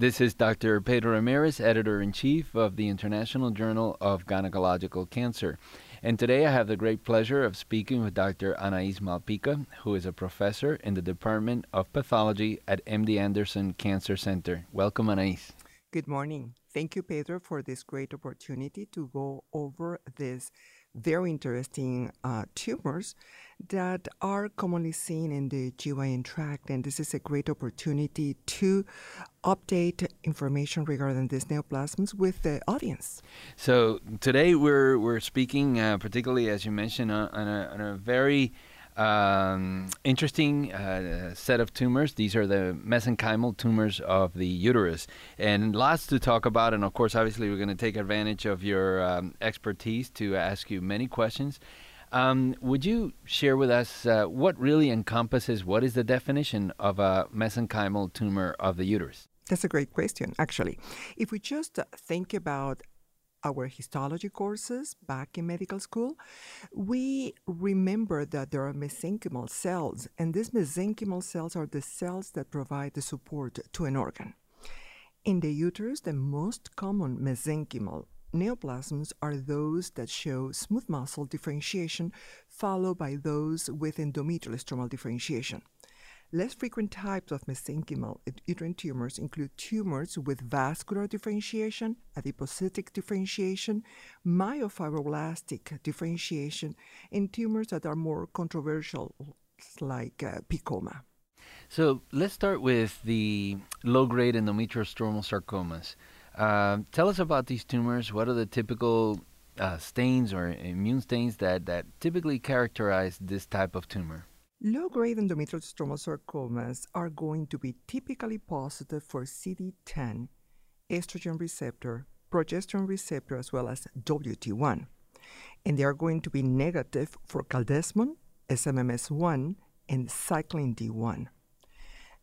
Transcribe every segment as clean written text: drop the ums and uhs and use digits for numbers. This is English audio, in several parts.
This is Dr. Pedro Ramirez, Editor-in-Chief of the International Journal of Gynecological Cancer. And today I have the great pleasure of speaking with Dr. Anaïs Malpica, who is a professor in the Department of Pathology at MD Anderson Cancer Center. Welcome, Anaïs. Good morning. Thank you, Pedro, for this great opportunity to go over these very interesting tumors that are commonly seen in the GYN tract. And this is a great opportunity to update information regarding these neoplasms with the audience. So today we're speaking, particularly as you mentioned, on a very interesting set of tumors. These are the mesenchymal tumors of the uterus, and lots to talk about. And of course, obviously, we're going to take advantage of your expertise to ask you many questions. Would you share with us what really encompasses, what is the definition of a mesenchymal tumor of the uterus? That's a great question, actually. If we just think about our histology courses back in medical school, we remember that there are mesenchymal cells, and these mesenchymal cells are the cells that provide the support to an organ. In the uterus, the most common mesenchymal neoplasms are those that show smooth muscle differentiation, followed by those with endometrial stromal differentiation. Less frequent types of mesenchymal uterine tumors include tumors with vascular differentiation, adipocytic differentiation, myofibroblastic differentiation, and tumors that are more controversial, like PIComa. So let's start with the low-grade endometrial stromal sarcomas. Tell us about these tumors. What are the typical stains or immune stains that typically characterize this type of tumor? Low-grade endometrial stromal sarcomas are going to be typically positive for CD10, estrogen receptor, progesterone receptor, as well as WT1. And they are going to be negative for caldesmon, SMMS1, and cyclin D1.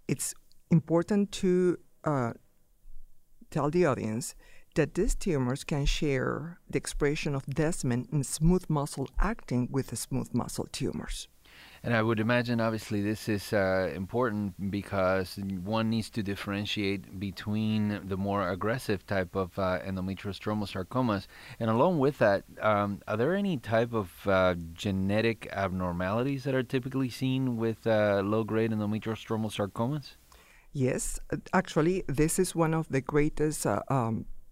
It's important to tell the audience that these tumors can share the expression of desmin in smooth muscle actin with the smooth muscle tumors. And I would imagine, obviously, this is important because one needs to differentiate between the more aggressive type of endometrial stromal sarcomas. And along with that, are there any type of genetic abnormalities that are typically seen with low-grade endometrial stromal sarcomas? Yes. Actually, this is one of the greatest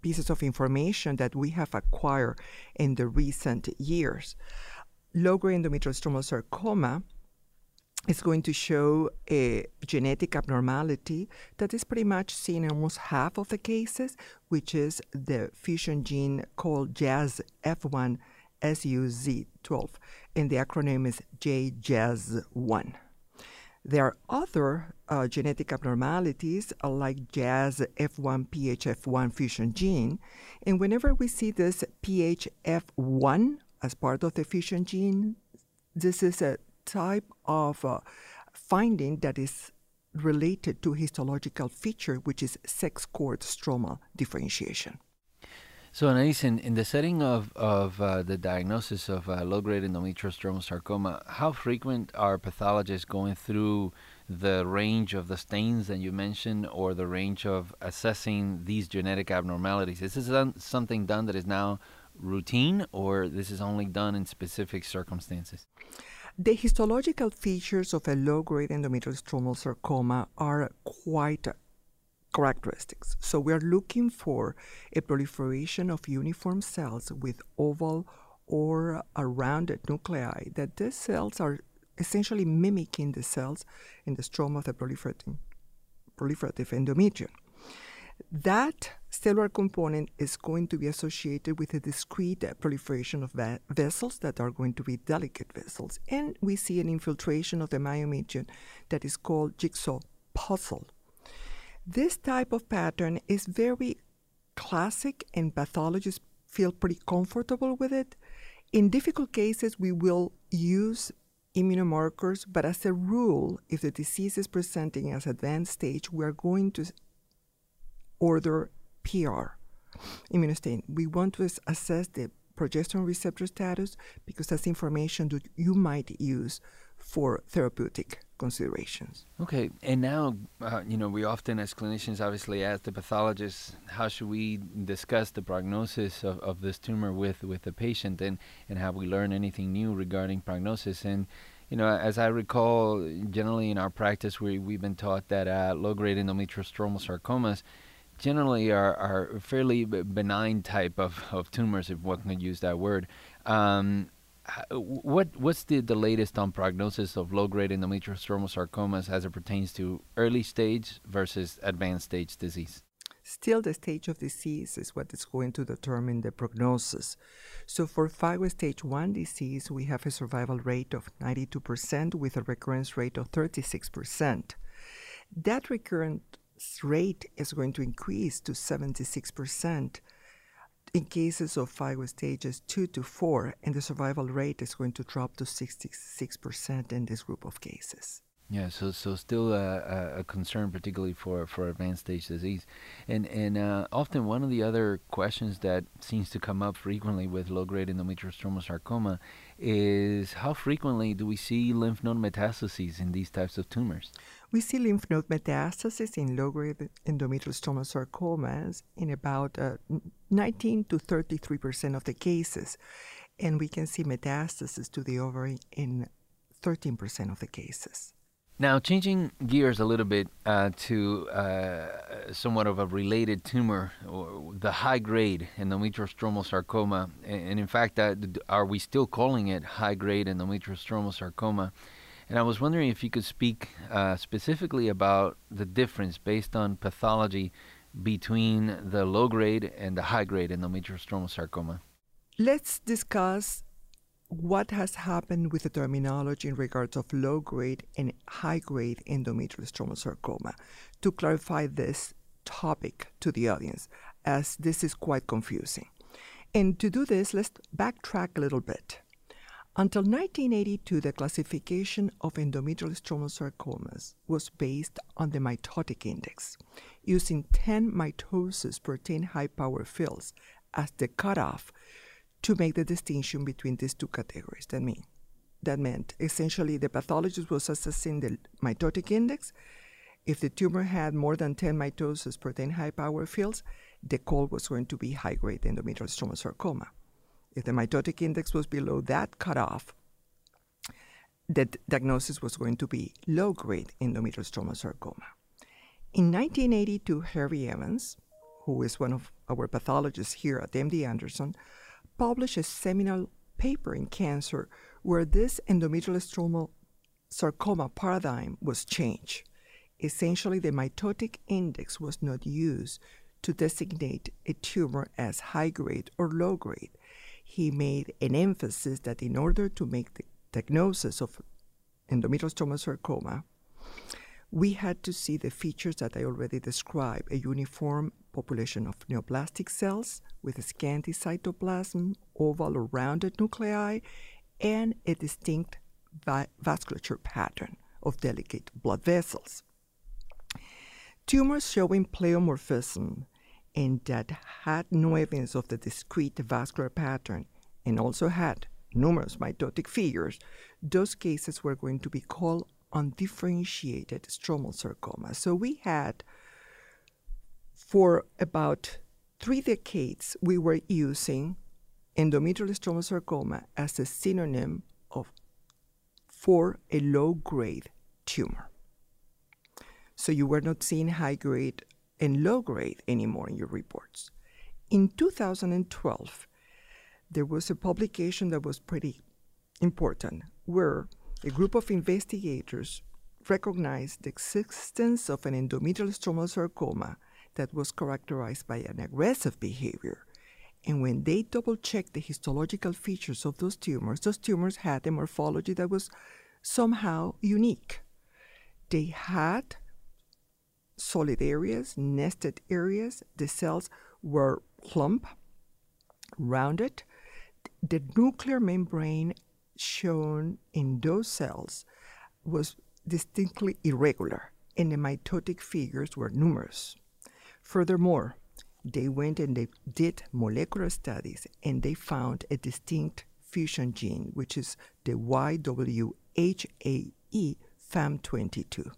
pieces of information that we have acquired in the recent years. Low-grade endometrial stromal sarcoma is going to show a genetic abnormality that is pretty much seen in almost half of the cases, which is the fusion gene called JAZF1SUZ12, and the acronym is JJAZ1. There are other genetic abnormalities like JAZF1 PHF1 fusion gene, and whenever we see this PHF1 as part of the fusion gene, this is a type of finding that is related to histological feature, which is sex cord stromal differentiation. So, Anaïs, in the setting of the diagnosis of low-grade endometrial stromal sarcoma, how frequent are pathologists going through the range of the stains that you mentioned, or the range of assessing these genetic abnormalities? Is this something done that is now routine, or this is only done in specific circumstances? The histological features of a low-grade endometrial stromal sarcoma are quite characteristics. So we are looking for a proliferation of uniform cells with oval or rounded nuclei, that these cells are essentially mimicking the cells in the stroma of the proliferative endometrium. That cellular component is going to be associated with a discrete proliferation of vessels that are going to be delicate vessels. And we see an infiltration of the myometrium that is called jigsaw puzzle. This type of pattern is very classic, and pathologists feel pretty comfortable with it. In difficult cases, we will use immunomarkers, but as a rule, if the disease is presenting as advanced stage, we are going to order PR, immunostain. We want to assess the progesterone receptor status, because that's information that you might use for therapeutic considerations. Okay, and now, we often as clinicians obviously ask the pathologists, how should we discuss the prognosis of this tumor with the patient, and have we learned anything new regarding prognosis? And, as I recall, generally in our practice, we've been taught that low-grade endometrial stromal sarcomas generally are fairly benign type of tumors, if one could use that word. What's the latest on prognosis of low-grade endometrial stromal sarcomas as it pertains to early stage versus advanced stage disease? Still, the stage of disease is what is going to determine the prognosis. So for FH stage 1 disease, we have a survival rate of 92% with a recurrence rate of 36%. That recurrence rate is going to increase to 76%. In cases of FH stages 2 to 4, and the survival rate is going to drop to 66% in this group of cases. Yeah, so still a concern, particularly for advanced stage disease. And often one of the other questions that seems to come up frequently with low-grade endometrial stromal sarcoma is how frequently do we see lymph node metastases in these types of tumors? We see lymph node metastasis in low-grade endometrial stromal sarcomas in about 19 to 33% of the cases, and we can see metastasis to the ovary in 13% of the cases. Now, changing gears a little bit to somewhat of a related tumor, or the high-grade endometrial stromal sarcoma, and in fact, are we still calling it high-grade endometrial stromal sarcoma? And I was wondering if you could speak specifically about the difference based on pathology between the low-grade and the high-grade endometrial stromal sarcoma. Let's discuss what has happened with the terminology in regards of low-grade and high-grade endometrial stromal sarcoma to clarify this topic to the audience, as this is quite confusing. And to do this, let's backtrack a little bit. Until 1982, the classification of endometrial stromal sarcomas was based on the mitotic index, using 10 mitosis protein high-power fields as the cutoff to make the distinction between these two categories. That meant essentially the pathologist was assessing the mitotic index. If the tumor had more than 10 mitosis protein high-power fields, the call was going to be high-grade endometrial stromal sarcoma. If the mitotic index was below that cutoff, the diagnosis was going to be low-grade endometrial stromal sarcoma. In 1982, Harry Evans, who is one of our pathologists here at MD Anderson, published a seminal paper in Cancer where this endometrial stromal sarcoma paradigm was changed. Essentially, the mitotic index was not used to designate a tumor as high-grade or low-grade. He made an emphasis that in order to make the diagnosis of endometrial stromal sarcoma, we had to see the features that I already described: a uniform population of neoplastic cells with a scanty cytoplasm, oval or rounded nuclei, and a distinct vasculature pattern of delicate blood vessels. Tumors showing pleomorphism and that had no evidence of the discrete vascular pattern and also had numerous mitotic figures, those cases were going to be called undifferentiated stromal sarcoma. So we had, for about 3 decades, we were using endometrial stromal sarcoma as a synonym for a low-grade tumor. So you were not seeing high-grade and low-grade anymore in your reports. In 2012, there was a publication that was pretty important where a group of investigators recognized the existence of an endometrial stromal sarcoma that was characterized by an aggressive behavior. And when they double-checked the histological features of those tumors had a morphology that was somehow unique. They had solid areas, nested areas, the cells were plump, rounded. The nuclear membrane shown in those cells was distinctly irregular, and the mitotic figures were numerous. Furthermore, they went and they did molecular studies, and they found a distinct fusion gene, which is the YWHAE YWHAE-FAM22.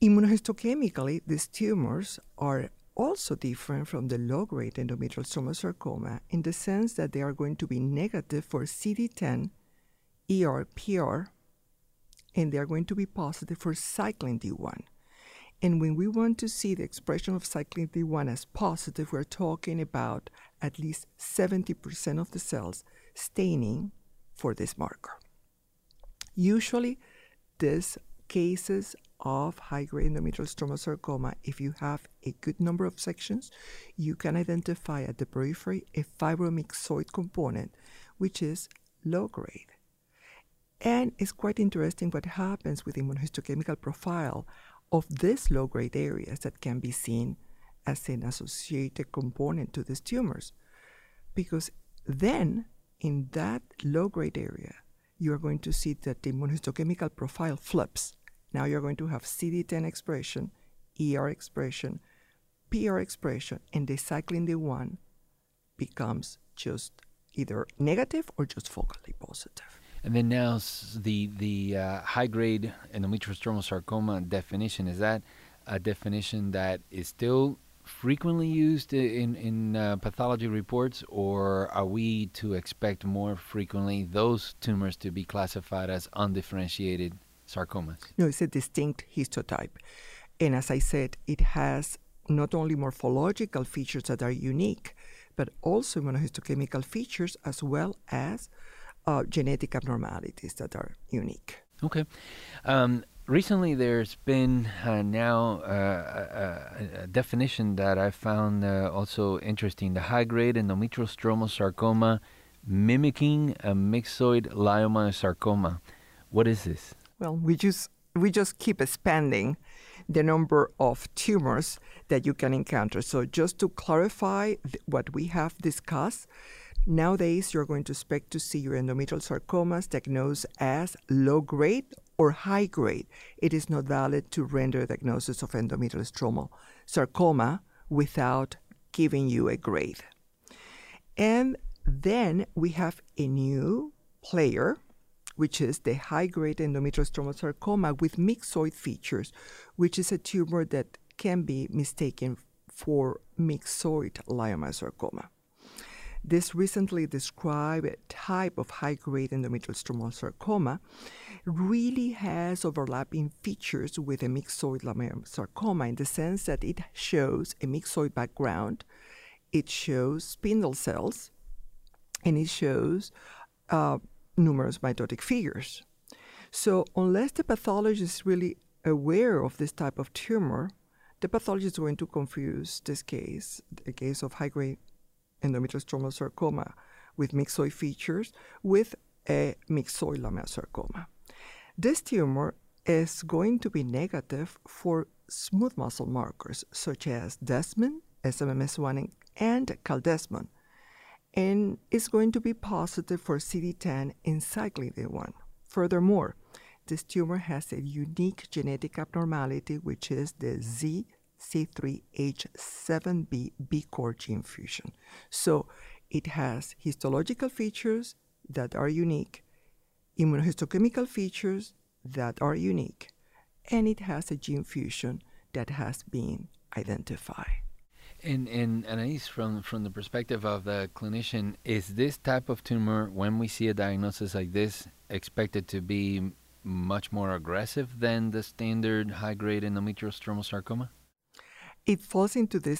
Immunohistochemically, these tumors are also different from the low-grade endometrial sarcoma in the sense that they are going to be negative for CD10, ER-PR, and they are going to be positive for cyclin D1. And when we want to see the expression of cyclin D1 as positive, we're talking about at least 70% of the cells staining for this marker. Usually, these cases of high-grade endometrial stromal, if you have a good number of sections, you can identify at the periphery a fibromyxoid component, which is low-grade. And it's quite interesting what happens with immunohistochemical profile of these low-grade areas that can be seen as an associated component to these tumors. Because then, in that low-grade area, you are going to see that the immunohistochemical profile flips. Now you're going to have CD10 expression, ER expression, PR expression, and the cyclin D1 becomes just either negative or just focally positive. And then now the high-grade endometrial stromal sarcoma definition, is that a definition that is still frequently used in pathology reports, or are we to expect more frequently those tumors to be classified as undifferentiated sarcomas? No, it's a distinct histotype. And as I said, it has not only morphological features that are unique, but also immunohistochemical features as well as genetic abnormalities that are unique. Okay. Recently, there's been now a definition that I found also interesting, the high-grade endometrial stromal sarcoma mimicking a myxoid leiomyosarcoma. What is this? Well, we just keep expanding the number of tumors that you can encounter. So just to clarify what we have discussed, nowadays, you're going to expect to see your endometrial sarcomas diagnosed as low-grade or high-grade. It is not valid to render diagnosis of endometrial stromal sarcoma without giving you a grade. And then we have a new player, which is the high-grade endometrial stromal sarcoma with myxoid features, which is a tumor that can be mistaken for myxoid leiomyosarcoma. This recently described type of high-grade endometrial stromal sarcoma really has overlapping features with a myxoid leiomyosarcoma in the sense that it shows a myxoid background, it shows spindle cells, and it shows numerous mitotic figures. So unless the pathologist is really aware of this type of tumor, the pathologist is going to confuse this case, the case of high-grade endometrial stromal sarcoma with myxoid features with a myxoid leiomyosarcoma. This tumor is going to be negative for smooth muscle markers such as desmin, SMMS1, and caldesmin, and is going to be positive for CD10 and cyclin D1. Furthermore, this tumor has a unique genetic abnormality, which is the ZC3H7B BCOR gene fusion. So it has histological features that are unique, immunohistochemical features that are unique, and it has a gene fusion that has been identified. And Anaïs, from the perspective of the clinician, is this type of tumor, when we see a diagnosis like this, expected to be much more aggressive than the standard high-grade endometrial stromal sarcoma? It falls into the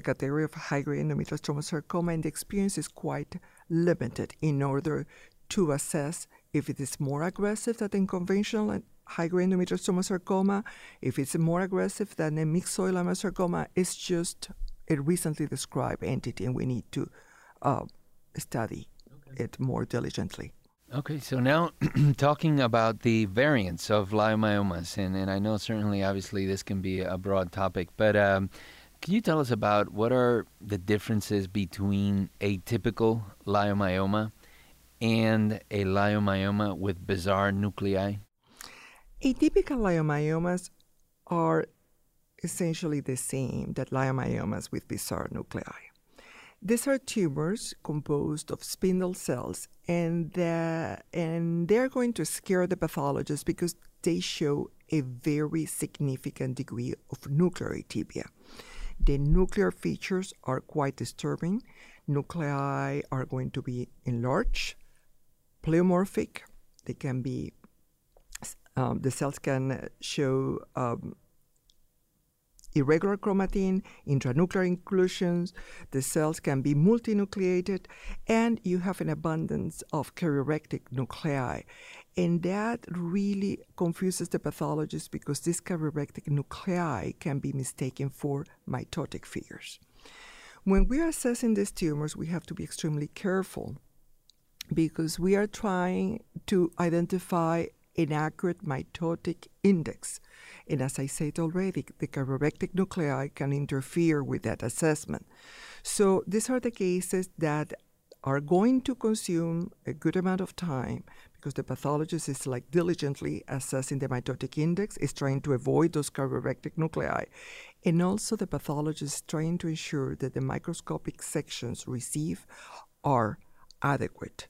category of high-grade endometrial stromal sarcoma, and the experience is quite limited in order to assess if it is more aggressive than conventional high-grade endometrial stromal sarcoma, if it's more aggressive than a myxoid leiomyosarcoma. It's just a recently described entity, and we need to study it more diligently. Okay, so now talking about the variants of leiomyomas, and I know certainly, obviously, this can be a broad topic, but can you tell us about what are the differences between atypical leiomyoma and a leiomyoma with bizarre nuclei? Atypical leiomyomas are essentially the same that leiomyomas with bizarre nuclei. These are tumors composed of spindle cells, and they're going to scare the pathologists because they show a very significant degree of nuclear tibia. The nuclear features are quite disturbing. Nuclei are going to be enlarged, pleomorphic. They can be, the cells can show irregular chromatin, intranuclear inclusions. The cells can be multinucleated, and you have an abundance of karyorectic nuclei. And that really confuses the pathologist because these karyorectic nuclei can be mistaken for mitotic figures. When we are assessing these tumors, we have to be extremely careful because we are trying to identify an accurate mitotic index. And as I said already, the karyorectic nuclei can interfere with that assessment. So these are the cases that are going to consume a good amount of time because the pathologist is like diligently assessing the mitotic index, is trying to avoid those karyorectic nuclei. And also the pathologist is trying to ensure that the microscopic sections received are adequate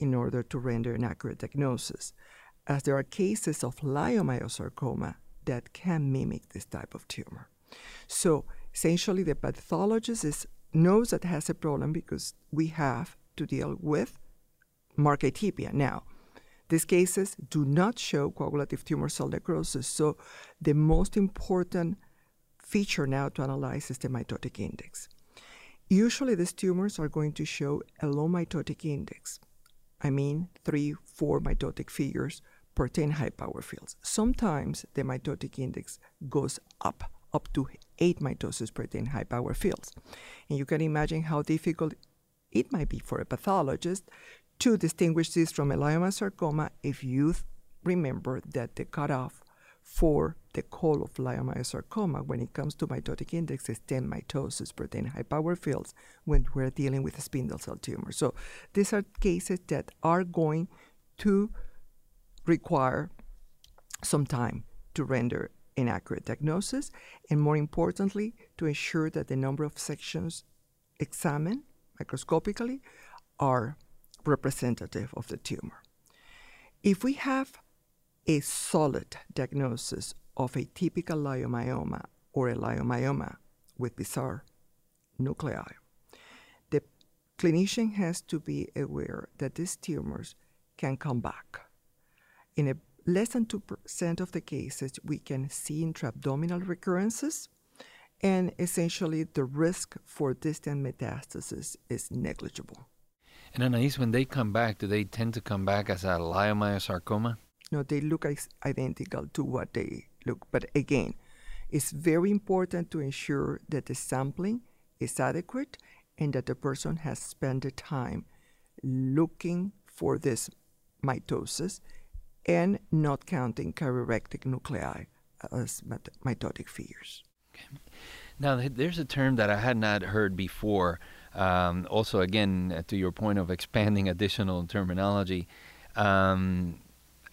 in order to render an accurate diagnosis, as there are cases of leiomyosarcoma that can mimic this type of tumor. So essentially the pathologist knows that has a problem because we have to deal with marked tibia. Now, these cases do not show coagulative tumor cell necrosis, so the most important feature now to analyze is the mitotic index. Usually these tumors are going to show a low mitotic index. I mean 3, 4 mitotic figures pertain high power fields. Sometimes the mitotic index goes up to 8 mitoses pertain high power fields. And you can imagine how difficult it might be for a pathologist to distinguish this from a leiomyosarcoma if you remember that the cutoff for the call of leiomyosarcoma when it comes to mitotic index is 10 mitoses pertain high power fields when we're dealing with a spindle cell tumor. So these are cases that are going to require some time to render an accurate diagnosis, and more importantly, to ensure that the number of sections examined microscopically are representative of the tumor. If we have a solid diagnosis of a typical leiomyoma or a leiomyoma with bizarre nuclei, the clinician has to be aware that these tumors can come back. In a less than 2% of the cases, we can see intra-abdominal recurrences, and essentially the risk for distant metastasis is negligible. And Anaïs, when they come back, do they tend to come back as a leiomyosarcoma? No, they look identical to what they look. But again, it's very important to ensure that the sampling is adequate and that the person has spent the time looking for this mitosis and not counting karyorectic nuclei as mitotic figures. Okay. Now, there's a term that I had not heard before. Also, again, to your point of expanding additional terminology,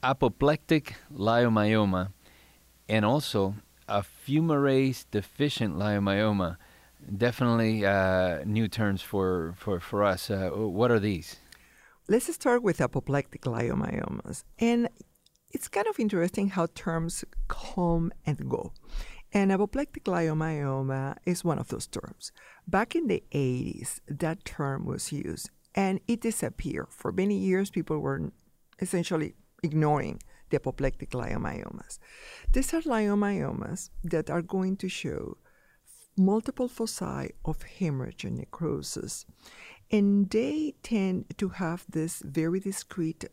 apoplectic leiomyoma, and also a fumarase deficient leiomyoma. Definitely new terms for us. What are these? Let's start with apoplectic leiomayomas. And it's kind of interesting how terms come and go. And apoplectic leiomyoma is one of those terms. Back in the 80s, that term was used, and it disappeared. For many years, people were essentially ignoring the apoplectic leiomyomas. These are leiomayomas that are going to show multiple foci of hemorrhage and necrosis. And they tend to have these very discrete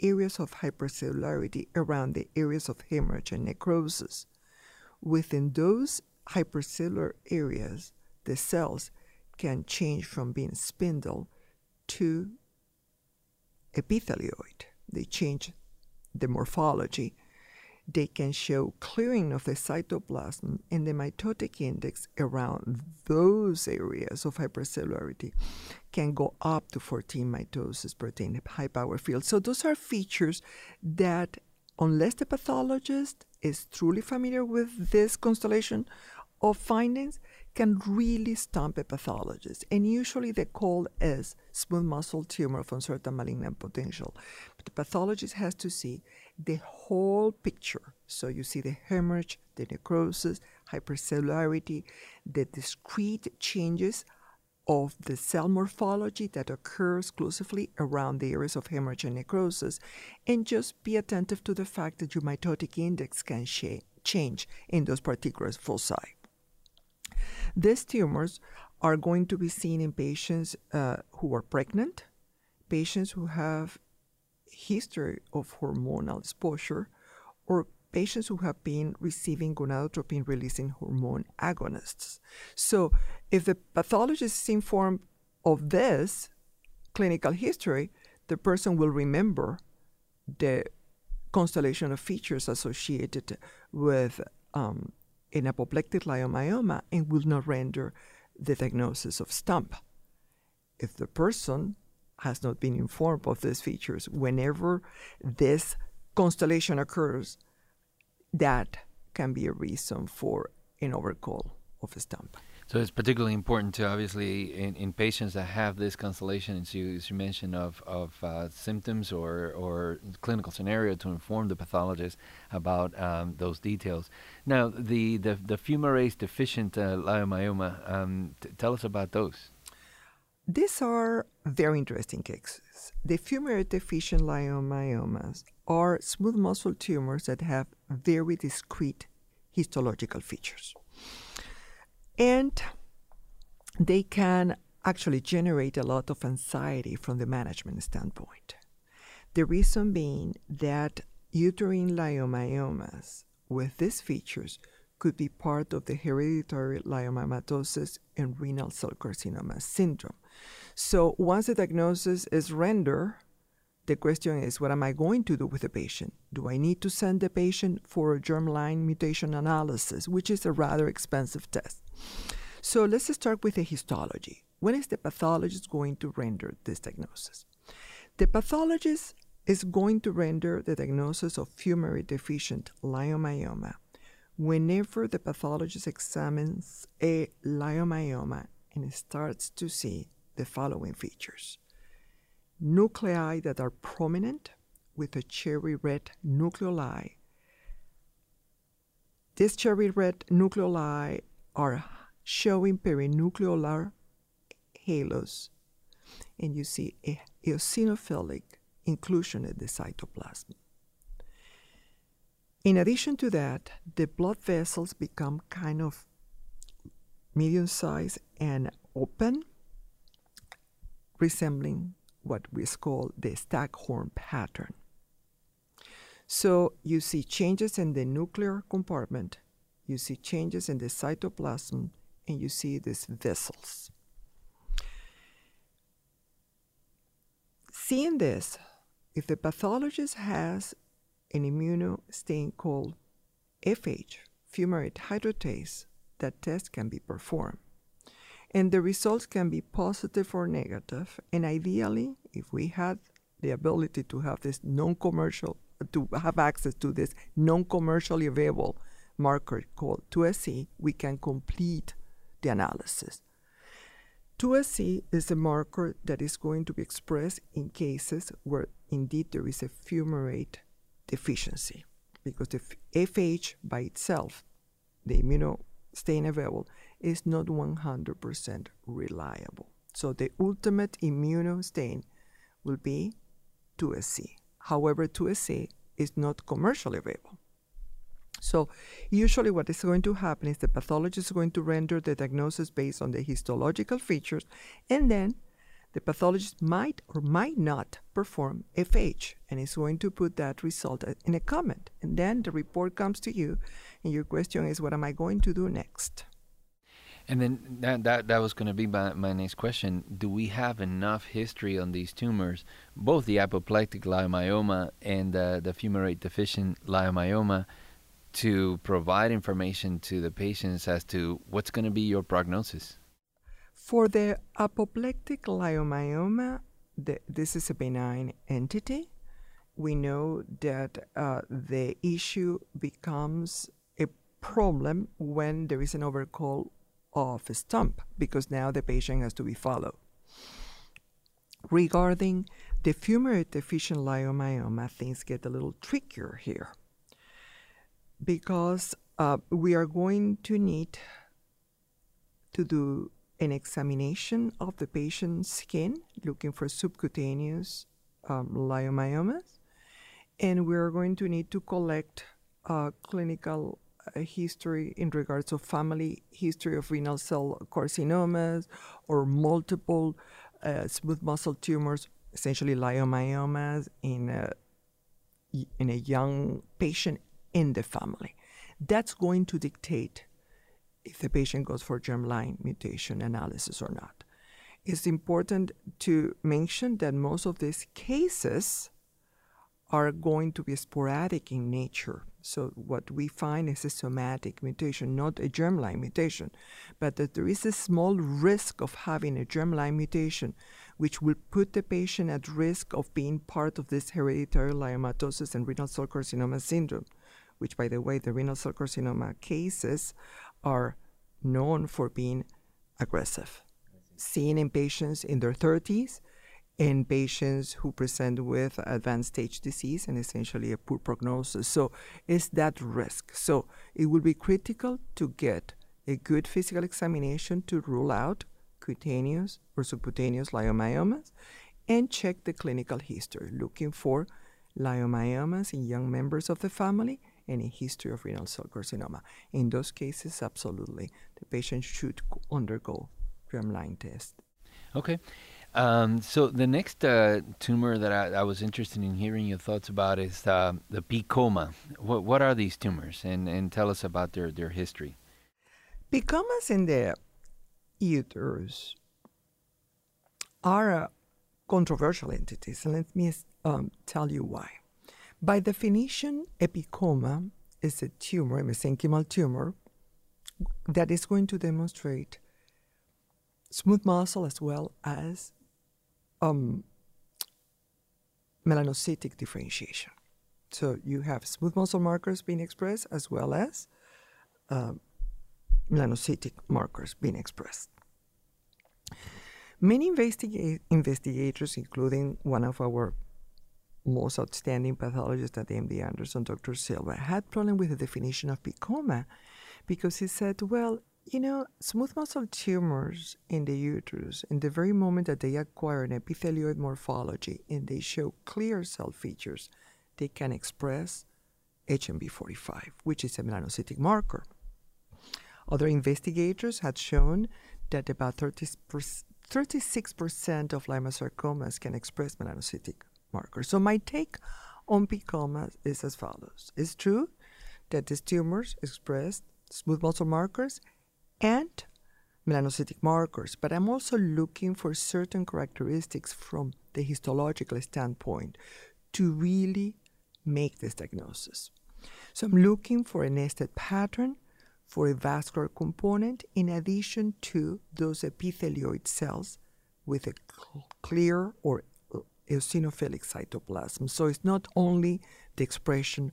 areas of hypercellularity around the areas of hemorrhage and necrosis. Within those hypercellular areas, the cells can change from being spindle to epithelioid. They change the morphology. They can show clearing of the cytoplasm and the mitotic index around those areas of hypercellularity can go up to 14 mitoses pertain high power field. So those are features that, unless the pathologist is truly familiar with this constellation of findings, can really stump a pathologist. And usually they're called as smooth muscle tumor of uncertain malignant potential. But the pathologist has to see the whole picture. So you see the hemorrhage, the necrosis, hypercellularity, the discrete changes of the cell morphology that occurs exclusively around the areas of hemorrhage and necrosis, and just be attentive to the fact that your mitotic index can change in those particular foci. These tumors are going to be seen in patients who are pregnant, patients who have history of hormonal exposure, or patients who have been receiving gonadotropin-releasing hormone agonists. So if the pathologist is informed of this clinical history, the person will remember the constellation of features associated with an apoplectic leiomyoma and will not render the diagnosis of stump. If the person has not been informed of these features, whenever this constellation occurs, that can be a reason for an overcall of a stump. So it's particularly important to obviously in patients that have this constellation, as you mentioned, of symptoms or clinical scenario, to inform the pathologist about those details. Now, the fumarase deficient leiomyoma, tell us about those. These are very interesting cases. The fumarate deficient leiomyomas are smooth muscle tumors that have very discrete histological features. And they can actually generate a lot of anxiety from the management standpoint. The reason being that uterine leiomyomas with these features could be part of the hereditary leiomyomatosis and renal cell carcinoma syndrome. So once the diagnosis is rendered, the question is, what am I going to do with the patient? Do I need to send the patient for a germline mutation analysis, which is a rather expensive test? So let's start with the histology. When is the pathologist going to render this diagnosis? The pathologist is going to render the diagnosis of fumarate deficient leiomyoma whenever the pathologist examines a leiomyoma and starts to see the following features. Nuclei that are prominent with a cherry red nucleoli. These cherry red nucleoli are showing perinucleolar halos, and you see a eosinophilic inclusion at the cytoplasm. In addition to that, the blood vessels become kind of medium-sized and open, resembling what we call the staghorn pattern. So you see changes in the nuclear compartment, you see changes in the cytoplasm, and you see these vessels. Seeing this, if the pathologist has an immunostain called FH, fumarate hydrotase, that test can be performed. And the results can be positive or negative. And ideally, if we had the ability to have this non-commercial, to have access to this non-commercially available marker called 2SC, we can complete the analysis. 2SC is a marker that is going to be expressed in cases where indeed there is a fumarate deficiency, because the FH by itself, the immunostain available, is not 100% reliable. So the ultimate immunostain will be 2SC. However, 2SC is not commercially available. So usually what is going to happen is the pathologist is going to render the diagnosis based on the histological features, and then the pathologist might or might not perform FH, and is going to put that result in a comment. And then the report comes to you, and your question is, what am I going to do next? And then that was going to be my next question. Do we have enough history on these tumors, both the apoplectic leiomyoma and the fumarate deficient leiomyoma, to provide information to the patients as to what's going to be your prognosis? For the apoplectic leiomyoma, this is a benign entity. We know that the issue becomes a problem when there is an overcall off stump, because now the patient has to be followed. Regarding the fumarate-deficient leiomyoma, things get a little trickier here, because we are going to need to do an examination of the patient's skin, looking for subcutaneous leiomyomas, and we're going to need to collect clinical history in regards to family history of renal cell carcinomas or multiple smooth muscle tumors, essentially leiomyomas in a young patient in the family. That's going to dictate if the patient goes for germline mutation analysis or not. It's important to mention that most of these cases are going to be sporadic in nature. So what we find is a somatic mutation, not a germline mutation, but that there is a small risk of having a germline mutation, which will put the patient at risk of being part of this hereditary leiomyomatosis and renal cell carcinoma syndrome, which, by the way, the renal cell carcinoma cases are known for being aggressive, seen in patients in their 30s, in patients who present with advanced stage disease and essentially a poor prognosis. So it's that risk. So it will be critical to get a good physical examination to rule out cutaneous or subcutaneous leiomyomas and check the clinical history, looking for leiomyomas in young members of the family and in history of renal cell carcinoma. In those cases, absolutely, the patient should undergo germline test. Okay. So the next tumor that I was interested in hearing your thoughts about is the PCOMA. What are these tumors? And tell us about their history. PCOMAs in the uterus are controversial entities. Let me tell you why. By definition, a PCOMA is a tumor, a mesenchymal tumor, that is going to demonstrate smooth muscle as well as melanocytic differentiation. So you have smooth muscle markers being expressed as well as melanocytic markers being expressed. Many investigators, including one of our most outstanding pathologists at MD Anderson, Dr. Silva, had problems with the definition of PCOMA because he said, well, you know, smooth muscle tumors in the uterus, in the very moment that they acquire an epithelioid morphology and they show clear cell features, they can express HMB45, which is a melanocytic marker. Other investigators had shown that about 36% of leiomyosarcomas can express melanocytic markers. So my take on PCOMA is as follows. It's true that these tumors express smooth muscle markers and melanocytic markers, but I'm also looking for certain characteristics from the histological standpoint to really make this diagnosis. So I'm looking for a nested pattern for a vascular component in addition to those epithelioid cells with a clear or eosinophilic cytoplasm. So it's not only the expression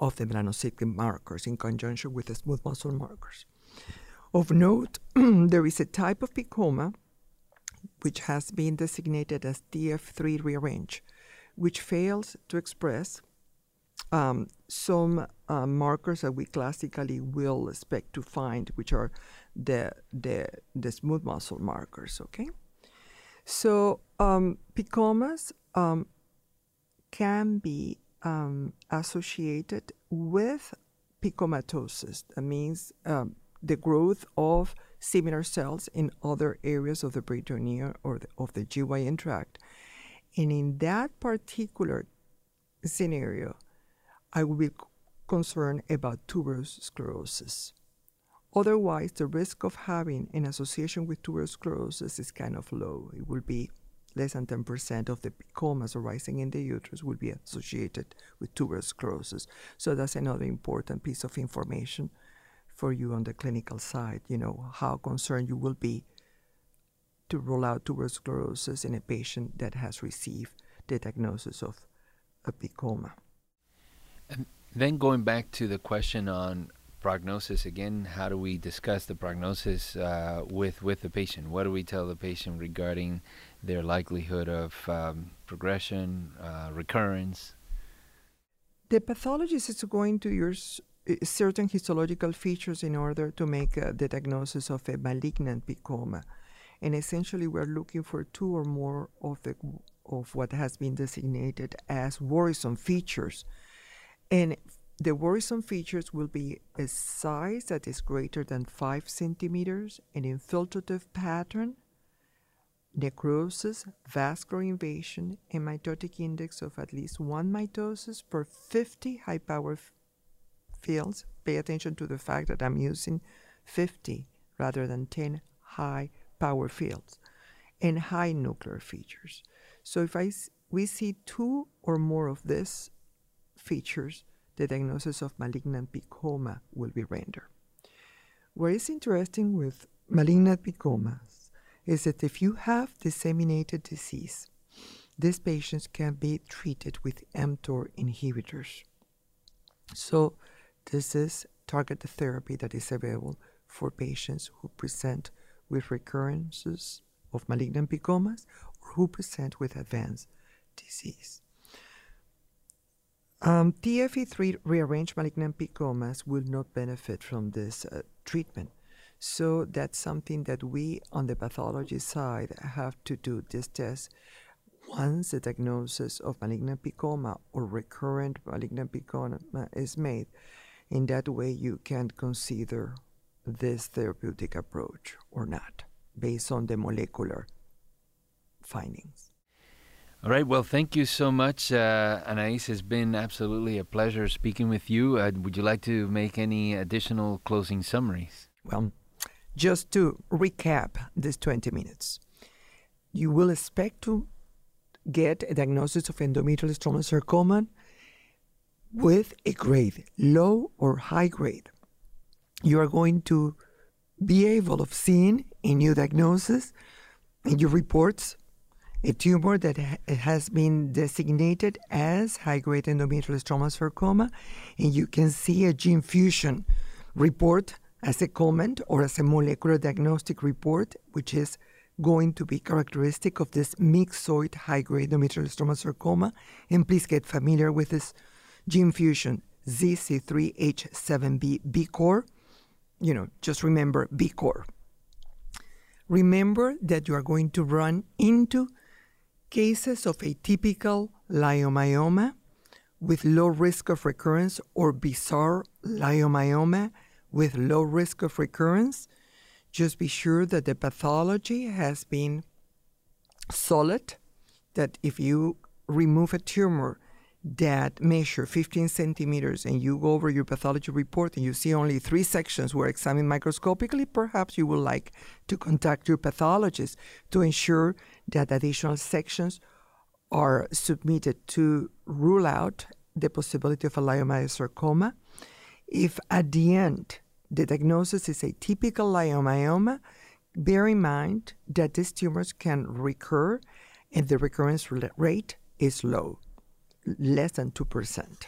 of the melanocytic markers in conjunction with the smooth muscle markers. Of note, there is a type of PCOMA which has been designated as TF3 rearranged, which fails to express some markers that we classically will expect to find, which are the smooth muscle markers, okay? So PCOMAs can be associated with picomatosis. That means the growth of similar cells in other areas of the peritoneum or of the GYN tract. And in that particular scenario, I will be concerned about tuberous sclerosis. Otherwise, the risk of having an association with tuberous sclerosis is kind of low. It will be less than 10% of the PCOMAs arising in the uterus will be associated with tuberous sclerosis. So that's another important piece of information for you on the clinical side, you know, how concerned you will be to rule out tuberous sclerosis in a patient that has received the diagnosis of a PCOMA. And then going back to the question on prognosis, again, how do we discuss the prognosis with the patient? What do we tell the patient regarding their likelihood of progression, recurrence? The pathologist is going to use certain histological features in order to make the diagnosis of a malignant PCOM. And essentially, we're looking for two or more of what has been designated as worrisome features. And the worrisome features will be a size that is greater than 5 centimeters, an infiltrative pattern, necrosis, vascular invasion, and mitotic index of at least 1 mitosis per 50 high-power fields. Pay attention to the fact that I'm using 50 rather than 10 high-power fields, and high nuclear features. So if we see two or more of these features, the diagnosis of malignant PCOMA will be rendered. What is interesting with malignant PCOMAs is that if you have disseminated disease, these patients can be treated with mTOR inhibitors. So this is targeted therapy that is available for patients who present with recurrences of malignant PCOMAs or who present with advanced disease. TFE3 rearranged malignant PCOMAs will not benefit from this treatment. So that's something that we on the pathology side have to do this test once the diagnosis of malignant PCOMA or recurrent malignant PCOMA is made. In that way, you can consider this therapeutic approach or not based on the molecular findings. All right. Well, thank you so much, Anaïs. It's been absolutely a pleasure speaking with you. Would you like to make any additional closing summaries? Well, just to recap this 20 minutes, you will expect to get a diagnosis of endometrial stromal sarcoma with a grade, low or high grade. You are going to be able of seeing in your diagnosis, in your reports, a tumor that has been designated as high-grade endometrial stromal sarcoma, and you can see a gene fusion report as a comment or as a molecular diagnostic report, which is going to be characteristic of this mixoid high-grade endometrial stromal sarcoma. And please get familiar with this gene fusion, ZC3H7B BCOR. You know, just remember BCOR. Remember that you are going to run into cases of atypical leiomyoma with low risk of recurrence or bizarre leiomyoma with low risk of recurrence. Just be sure that the pathology has been solid, that if you remove a tumor that measures 15 centimeters and you go over your pathology report and you see only 3 sections were examined microscopically, perhaps you would like to contact your pathologist to ensure that additional sections are submitted to rule out the possibility of a leiomyosarcoma. If at the end the diagnosis is atypical leiomyoma, bear in mind that these tumors can recur and the recurrence rate is low, less than 2%.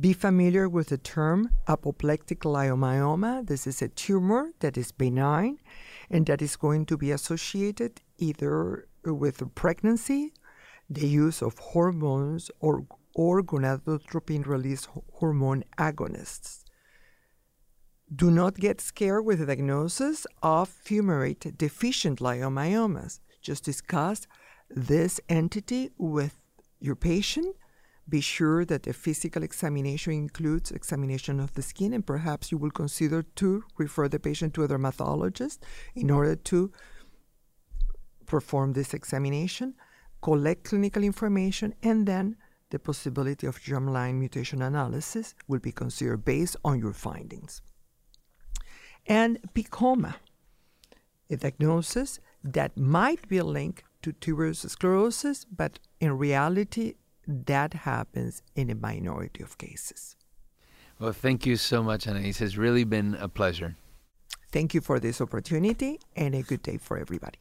Be familiar with the term apoplectic leiomyoma. This is a tumor that is benign and that is going to be associated either with pregnancy, the use of hormones, or gonadotropin release hormone agonists. Do not get scared with the diagnosis of fumarate deficient leiomyomas. Just discuss this entity with your patient. Be sure that the physical examination includes examination of the skin, and perhaps you will consider to refer the patient to a dermatologist in order to perform this examination, collect clinical information, and then the possibility of germline mutation analysis will be considered based on your findings. And PCOMA, a diagnosis that might be linked to tuberous sclerosis, but in reality, that happens in a minority of cases. Well, thank you so much, Anaïs. It's really been a pleasure. Thank you for this opportunity, and a good day for everybody.